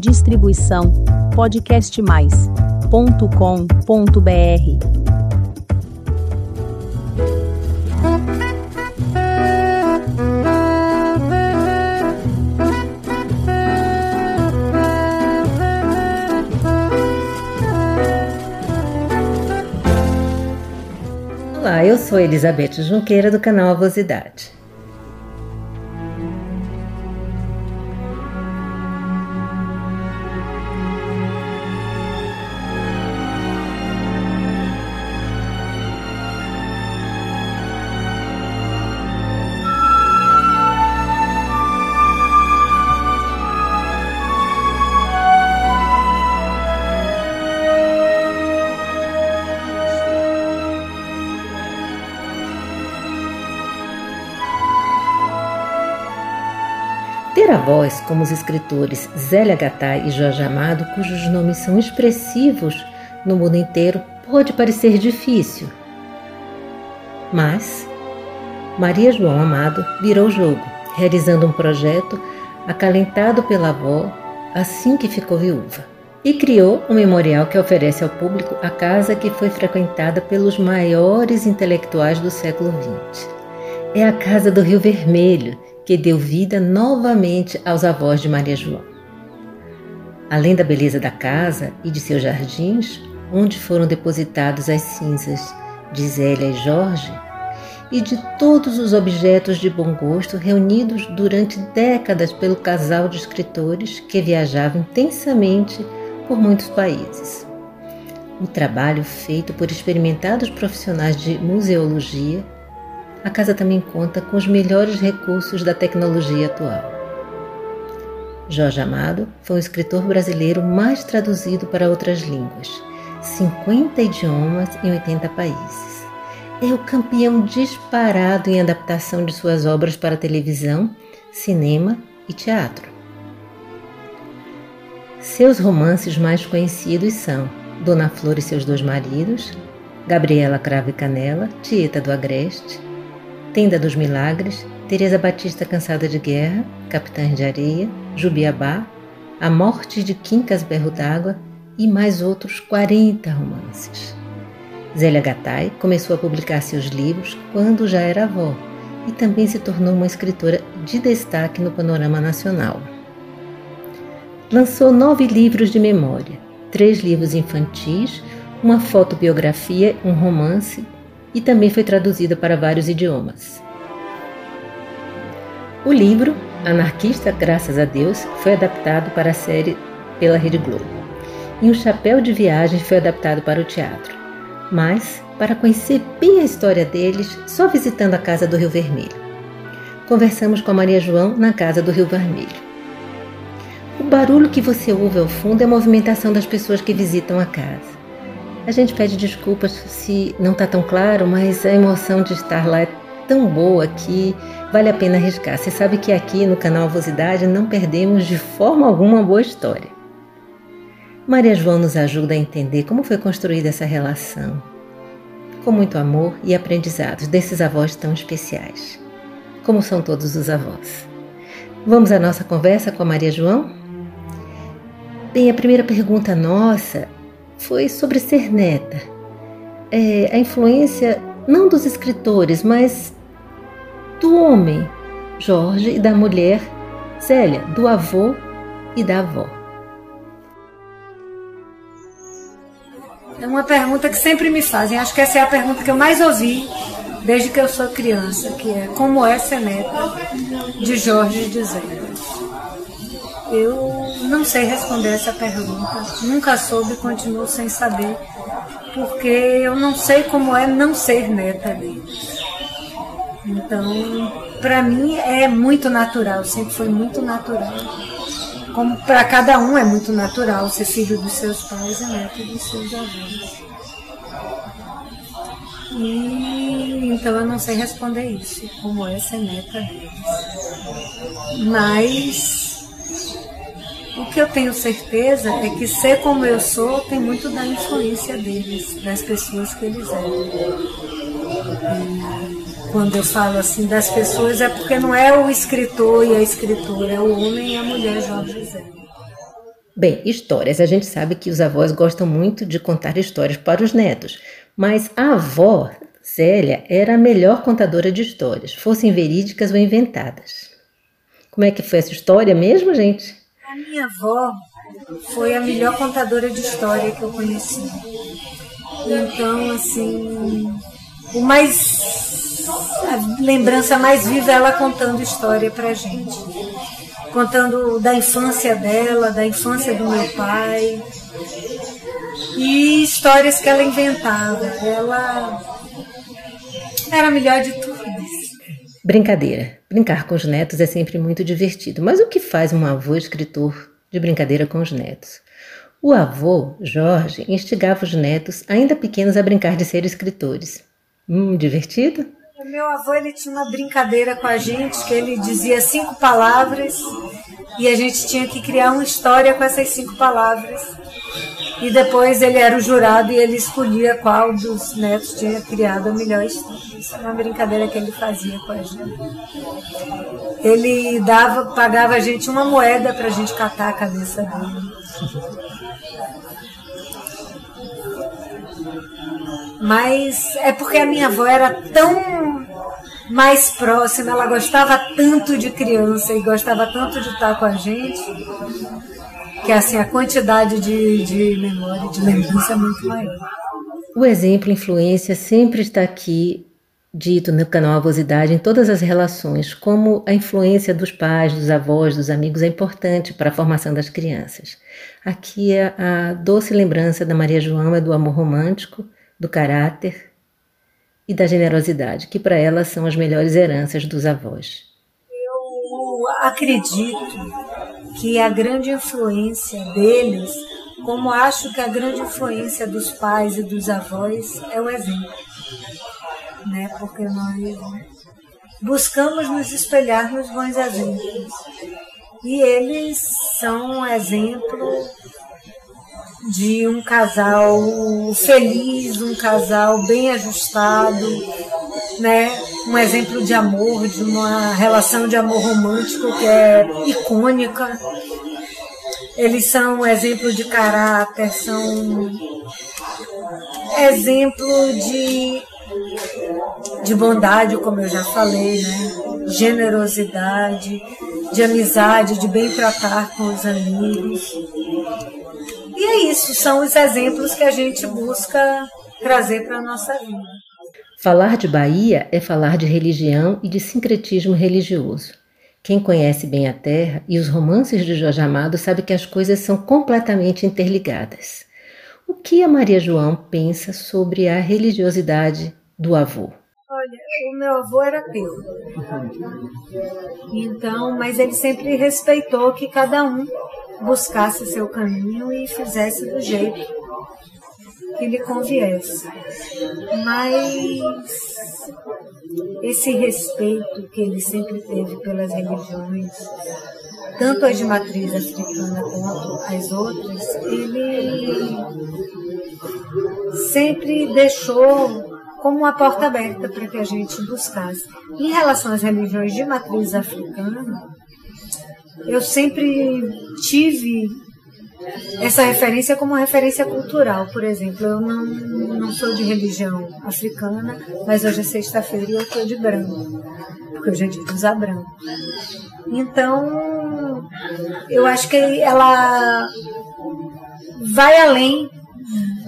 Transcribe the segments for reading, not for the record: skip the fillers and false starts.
Distribuição podcastmais.com.br. Olá, eu sou Elizabeth Junqueira do canal Avosidade. Ter a voz como os escritores Zélia Gattai e Jorge Amado, cujos nomes são expressivos no mundo inteiro, pode parecer difícil. Mas Maria João Amado virou o jogo, realizando um projeto acalentado pela avó assim que ficou viúva, e criou um memorial que oferece ao público a casa que foi frequentada pelos maiores intelectuais do século XX. É a Casa do Rio Vermelho, que deu vida novamente aos avós de Maria João. Além da beleza da casa e de seus jardins, onde foram depositados as cinzas de Zélia e Jorge, e de todos os objetos de bom gosto reunidos durante décadas pelo casal de escritores que viajava intensamente por muitos países. Um trabalho feito por experimentados profissionais de museologia, a casa também conta com os melhores recursos da tecnologia atual. Jorge Amado foi o escritor brasileiro mais traduzido para outras línguas, 50 idiomas em 80 países. É o campeão disparado em adaptação de suas obras para televisão, cinema e teatro. Seus romances mais conhecidos são Dona Flor e seus dois maridos, Gabriela Cravo e Canela, Tieta do Agreste, Tenda dos Milagres, Tereza Batista Cansada de Guerra, Capitães de Areia, Jubiabá, A Morte de Quincas Berro d'Água e mais outros 40 romances. Zélia Gattai começou a publicar seus livros quando já era avó e também se tornou uma escritora de destaque no panorama nacional. Lançou 9 livros de memória, 3 livros infantis, uma fotobiografia, um romance, e também foi traduzida para vários idiomas. O livro, Anarquista, Graças a Deus, foi adaptado para a série pela Rede Globo. E O Chapéu de Viagem foi adaptado para o teatro. Mas, para conhecer bem a história deles, só visitando a Casa do Rio Vermelho. Conversamos com a Maria João na Casa do Rio Vermelho. O barulho que você ouve ao fundo é a movimentação das pessoas que visitam a casa. A gente pede desculpas se não está tão claro, mas a emoção de estar lá é tão boa que vale a pena arriscar. Você sabe que aqui no canal Avosidade não perdemos de forma alguma boa história. Maria João nos ajuda a entender como foi construída essa relação, com muito amor e aprendizados desses avós tão especiais, como são todos os avós. Vamos à nossa conversa com a Maria João? Bem, a primeira pergunta nossa foi sobre ser neta, a influência não dos escritores, mas do homem Jorge e da mulher Zélia, do avô e da avó. É uma pergunta que sempre me fazem, acho que essa é a pergunta que eu mais ouvi desde que eu sou criança, que é como é ser neta de Jorge e de Zélia. Eu não sei responder essa pergunta, nunca soube e continuo sem saber, porque eu não sei como é não ser neta deles. Então, para mim é muito natural, sempre foi muito natural. Como para cada um é muito natural ser filho dos seus pais e neto dos seus avós. E então eu não sei responder isso, como é ser neta deles. Mas o que eu tenho certeza é que ser como eu sou tem muito da influência deles, das pessoas que eles eram. E quando eu falo assim das pessoas é porque não é o escritor e a escritora, é o homem e a mulher Jorge Zélia. Bem, histórias. A gente sabe que os avós gostam muito de contar histórias para os netos, mas a avó, Zélia, era a melhor contadora de histórias, fossem verídicas ou inventadas. Como é que foi essa história mesmo, gente? A minha avó foi a melhor contadora de história que eu conheci. Então, assim, a lembrança mais viva é ela contando história pra gente. Contando da infância dela, da infância do meu pai. E histórias que ela inventava. Ela era a melhor de tudo isso. Brincadeira. Brincar com os netos é sempre muito divertido. Mas o que faz um avô escritor de brincadeira com os netos? O avô, Jorge, instigava os netos, ainda pequenos, a brincar de ser escritores. Divertido? O meu avô, ele tinha uma brincadeira com a gente, que ele dizia 5 palavras e a gente tinha que criar uma história com essas 5 palavras. E depois ele era o jurado e ele escolhia qual dos netos tinha criado a melhor história. Isso era uma brincadeira que ele fazia com a gente. Ele pagava a gente uma moeda para a gente catar a cabeça dele. Mas é porque a minha avó era tão mais próxima, ela gostava tanto de criança e gostava tanto de estar com a gente, que assim, a quantidade de memória, de lembrança é muito maior. O exemplo, influência, sempre está aqui dito no canal Avosidade, em todas as relações, como a influência dos pais, dos avós, dos amigos é importante para a formação das crianças. Aqui é a doce lembrança da Maria João é do amor romântico, do caráter e da generosidade, que para ela são as melhores heranças dos avós. Eu acredito que a grande influência deles, como acho que a grande influência dos pais e dos avós é o exemplo, né? Porque nós buscamos nos espelhar nos bons exemplos. E eles são um exemplo de um casal feliz, um casal bem ajustado, né? Um exemplo de amor, de uma relação de amor romântico que é icônica. Eles são um exemplo de caráter, são um exemplo de bondade, como eu já falei, né? Generosidade, de amizade, de bem tratar com os amigos. E é isso, são os exemplos que a gente busca trazer para a nossa vida. Falar de Bahia é falar de religião e de sincretismo religioso. Quem conhece bem a terra e os romances de Jorge Amado sabe que as coisas são completamente interligadas. O que a Maria João pensa sobre a religiosidade do avô? Olha, o meu avô era ateu. Então, mas ele sempre respeitou que cada um buscasse seu caminho e fizesse do jeito que lhe conviesse. Mas esse respeito que ele sempre teve pelas religiões, tanto as de matriz africana quanto as outras, ele sempre deixou como uma porta aberta para que a gente buscasse. Em relação às religiões de matriz africana, eu sempre tive essa referência como uma referência cultural. Por exemplo, eu não sou de religião africana, mas hoje é sexta-feira e eu estou de branco, porque eu já tive que usar branco. Então, eu acho que ela vai além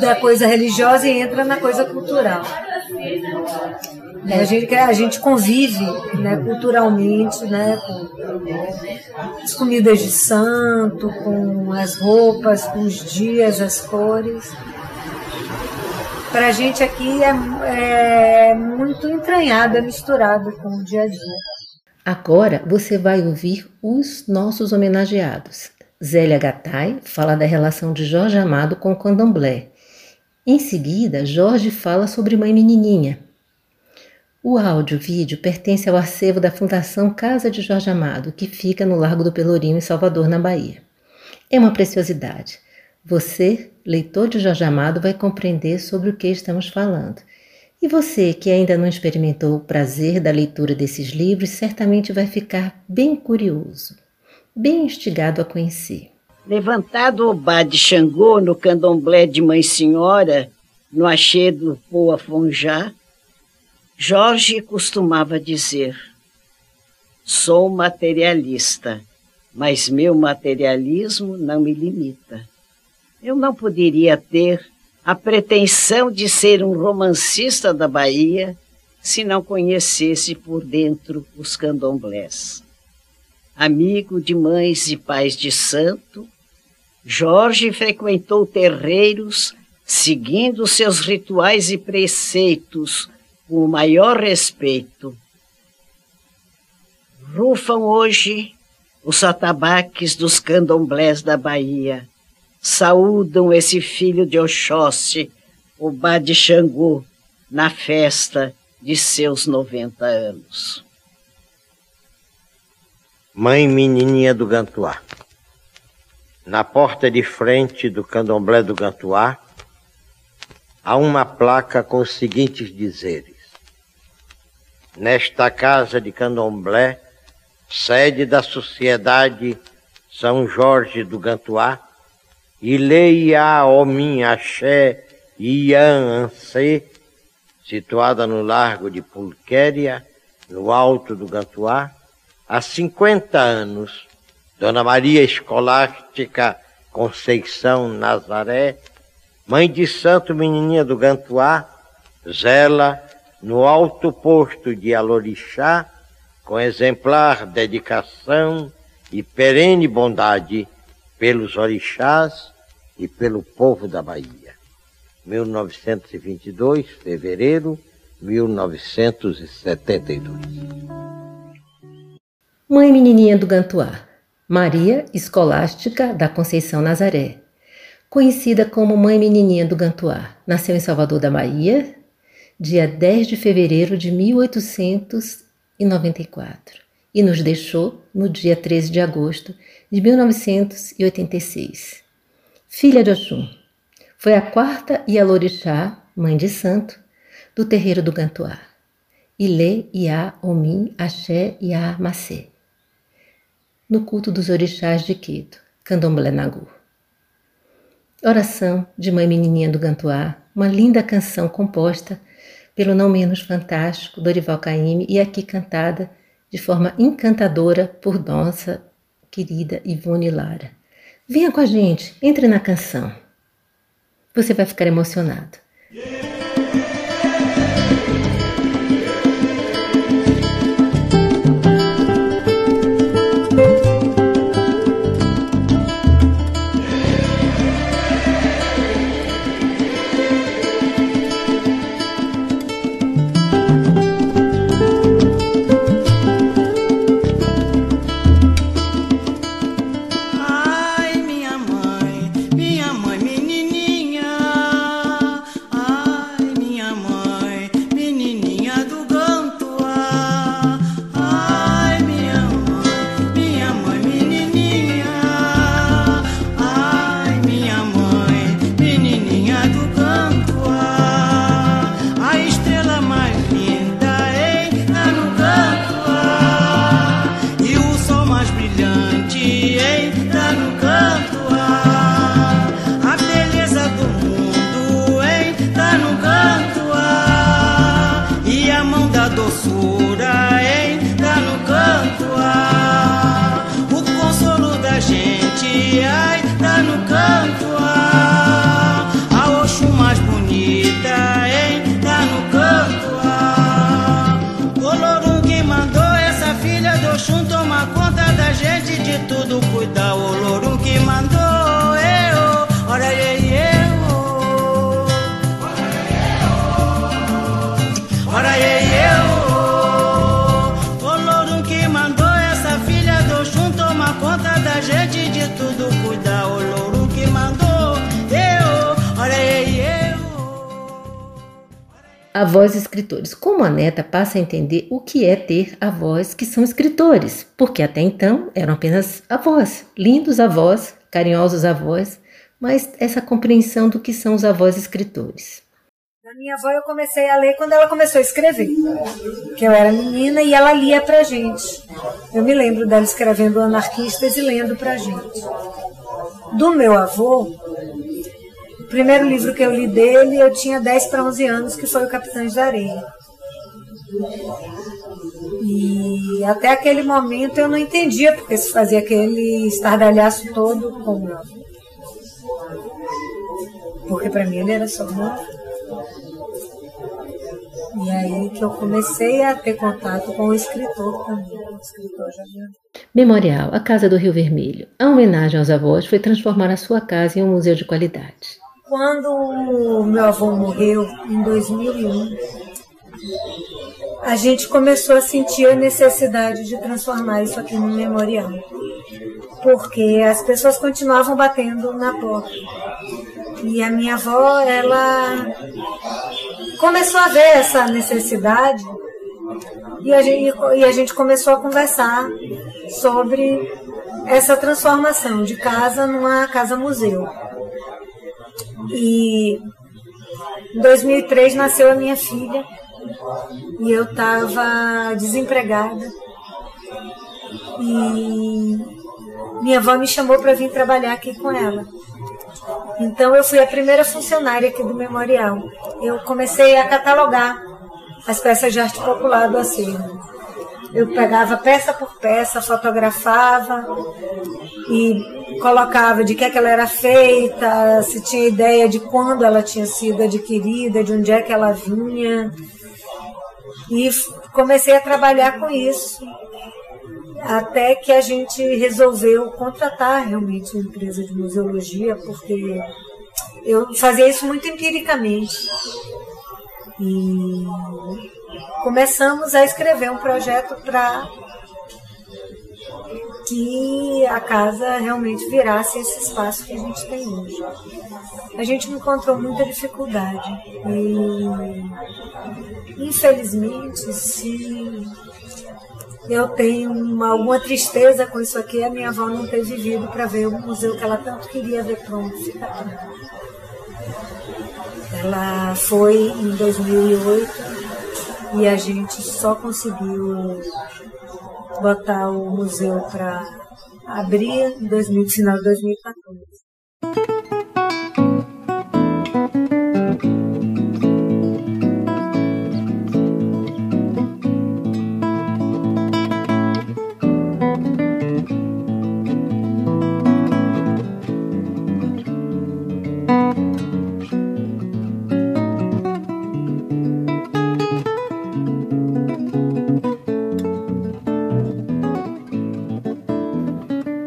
da coisa religiosa e entra na coisa cultural. A gente convive, né, culturalmente, né, com as comidas de santo, com as roupas, com os dias, as cores. Para a gente aqui é muito entranhado, é misturado com o dia a dia. Agora você vai ouvir os nossos homenageados. Zélia Gattai fala da relação de Jorge Amado com o candomblé. Em seguida, Jorge fala sobre Mãe Menininha. O áudio-vídeo pertence ao acervo da Fundação Casa de Jorge Amado, que fica no Largo do Pelourinho, em Salvador, na Bahia. É uma preciosidade. Você, leitor de Jorge Amado, vai compreender sobre o que estamos falando. E você, que ainda não experimentou o prazer da leitura desses livros, certamente vai ficar bem curioso, bem instigado a conhecer. Levantado o Obá de Xangô no candomblé de Mãe Senhora, no axé do Opô Afonjá, Jorge costumava dizer: sou materialista, mas meu materialismo não me limita. Eu não poderia ter a pretensão de ser um romancista da Bahia se não conhecesse por dentro os candomblés. Amigo de mães e pais de santo, Jorge frequentou terreiros, seguindo seus rituais e preceitos com o maior respeito. Rufam hoje os atabaques dos candomblés da Bahia, saúdam esse filho de Oxóssi, Obá de Xangô, na festa de seus 90 anos. Mãe Menininha do Gantois. Na porta de frente do candomblé do Gantois, há uma placa com os seguintes dizeres: nesta casa de candomblé, sede da Sociedade São Jorge do Gantois, Ilê Iyá Omi Axé Iyamassê, situada no Largo de Pulquéria, no alto do Gantois, há 50 anos, Dona Maria Escolástica Conceição Nazaré, mãe de Santo Menininha do Gantois, zela no alto posto de Alorixá, com exemplar dedicação e perene bondade pelos orixás e pelo povo da Bahia. 1922, fevereiro, 1972. Mãe Menininha do Gantois, Maria Escolástica da Conceição Nazaré, conhecida como Mãe Menininha do Gantois, nasceu em Salvador da Bahia, dia 10 de fevereiro de 1894, e nos deixou no dia 13 de agosto de 1986. Filha de Oxum, foi a quarta Ialorixá, mãe de santo, do terreiro do Gantois, Ilê Iyá Omi Axé Iyamassê, no culto dos orixás de Quito, Candomblé Nagô. Oração de Mãe Menininha do Gantois, uma linda canção composta pelo não menos fantástico Dorival Caymmi e aqui cantada de forma encantadora por nossa querida Ivone Lara. Venha com a gente, entre na canção. Você vai ficar emocionado. Avós escritores. Como a neta passa a entender o que é ter avós que são escritores, porque até então eram apenas avós, lindos avós, carinhosos avós, mas essa compreensão do que são os avós escritores. A minha avó eu comecei a ler quando ela começou a escrever, que eu era menina e ela lia pra gente. Eu me lembro dela escrevendo Anarquistas e lendo pra gente. do meu avô, o primeiro livro que eu li dele, eu tinha 10 para 11 anos, que foi o Capitães de Areia. E até aquele momento eu não entendia porque se fazia aquele estardalhaço todo com o meu avô. Porque para mim ele era só meu avô. E aí que eu comecei a ter contato com o escritor também, o escritor Jorge. Memorial, a Casa do Rio Vermelho. A homenagem aos avós foi transformar a sua casa em um museu de qualidade. Quando o meu avô morreu, em 2001, a gente começou a sentir a necessidade de transformar isso aqui num memorial. Porque as pessoas continuavam batendo na porta. E a minha avó, ela começou a ver essa necessidade e a gente começou a conversar sobre essa transformação de casa numa casa-museu. E em 2003 nasceu a minha filha e eu estava desempregada. E minha avó me chamou para vir trabalhar aqui com ela. Então eu fui a primeira funcionária aqui do memorial. Eu comecei a catalogar as peças de arte popular do acervo. Eu pegava peça por peça, fotografava e colocava de que ela era feita, se tinha ideia de quando ela tinha sido adquirida, de onde é que ela vinha. E comecei a trabalhar com isso, até que a gente resolveu contratar realmente uma empresa de museologia, porque eu fazia isso muito empiricamente. E começamos a escrever um projeto para que a casa realmente virasse esse espaço que a gente tem hoje. A gente encontrou muita dificuldade e, infelizmente, se eu tenho alguma tristeza com isso aqui, a minha avó não ter vivido para ver o museu que ela tanto queria ver pronto. Ela foi em 2008 e a gente só conseguiu botar o museu para abrir no final de 2014.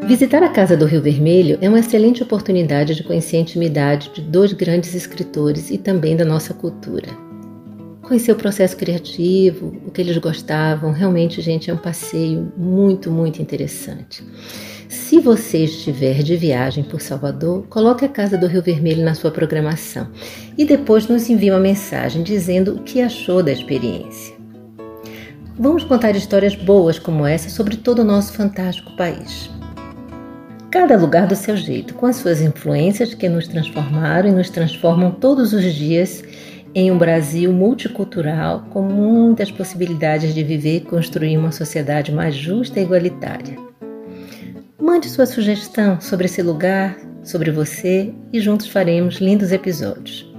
Visitar a Casa do Rio Vermelho é uma excelente oportunidade de conhecer a intimidade de dois grandes escritores e também da nossa cultura. Conhecer o processo criativo, o que eles gostavam, realmente, gente, é um passeio muito, muito interessante. Se você estiver de viagem por Salvador, coloque a Casa do Rio Vermelho na sua programação e depois nos envie uma mensagem dizendo o que achou da experiência. Vamos contar histórias boas como essa sobre todo o nosso fantástico país. Cada lugar do seu jeito, com as suas influências que nos transformaram e nos transformam todos os dias em um Brasil multicultural com muitas possibilidades de viver e construir uma sociedade mais justa e igualitária. Mande sua sugestão sobre esse lugar, sobre você e juntos faremos lindos episódios.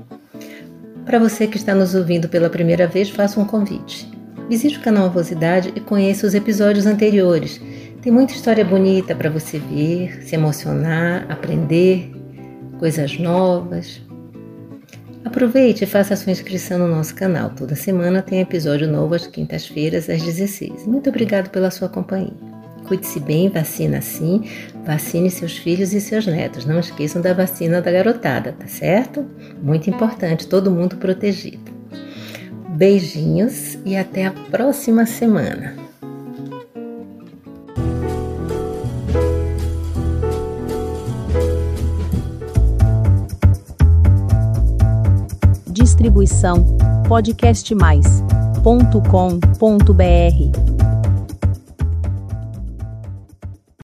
Para você que está nos ouvindo pela primeira vez, faço um convite. Visite o canal Avosidade e conheça os episódios anteriores. Tem muita história bonita para você ver, se emocionar, aprender, coisas novas. Aproveite e faça a sua inscrição no nosso canal. Toda semana tem episódio novo às quintas-feiras, às 16h. Muito obrigado pela sua companhia. Cuide-se bem, vacina sim, vacine seus filhos e seus netos. Não esqueçam da vacina da garotada, tá certo? Muito importante, todo mundo protegido. Beijinhos e até a próxima semana. Distribuição podcastmais.com.br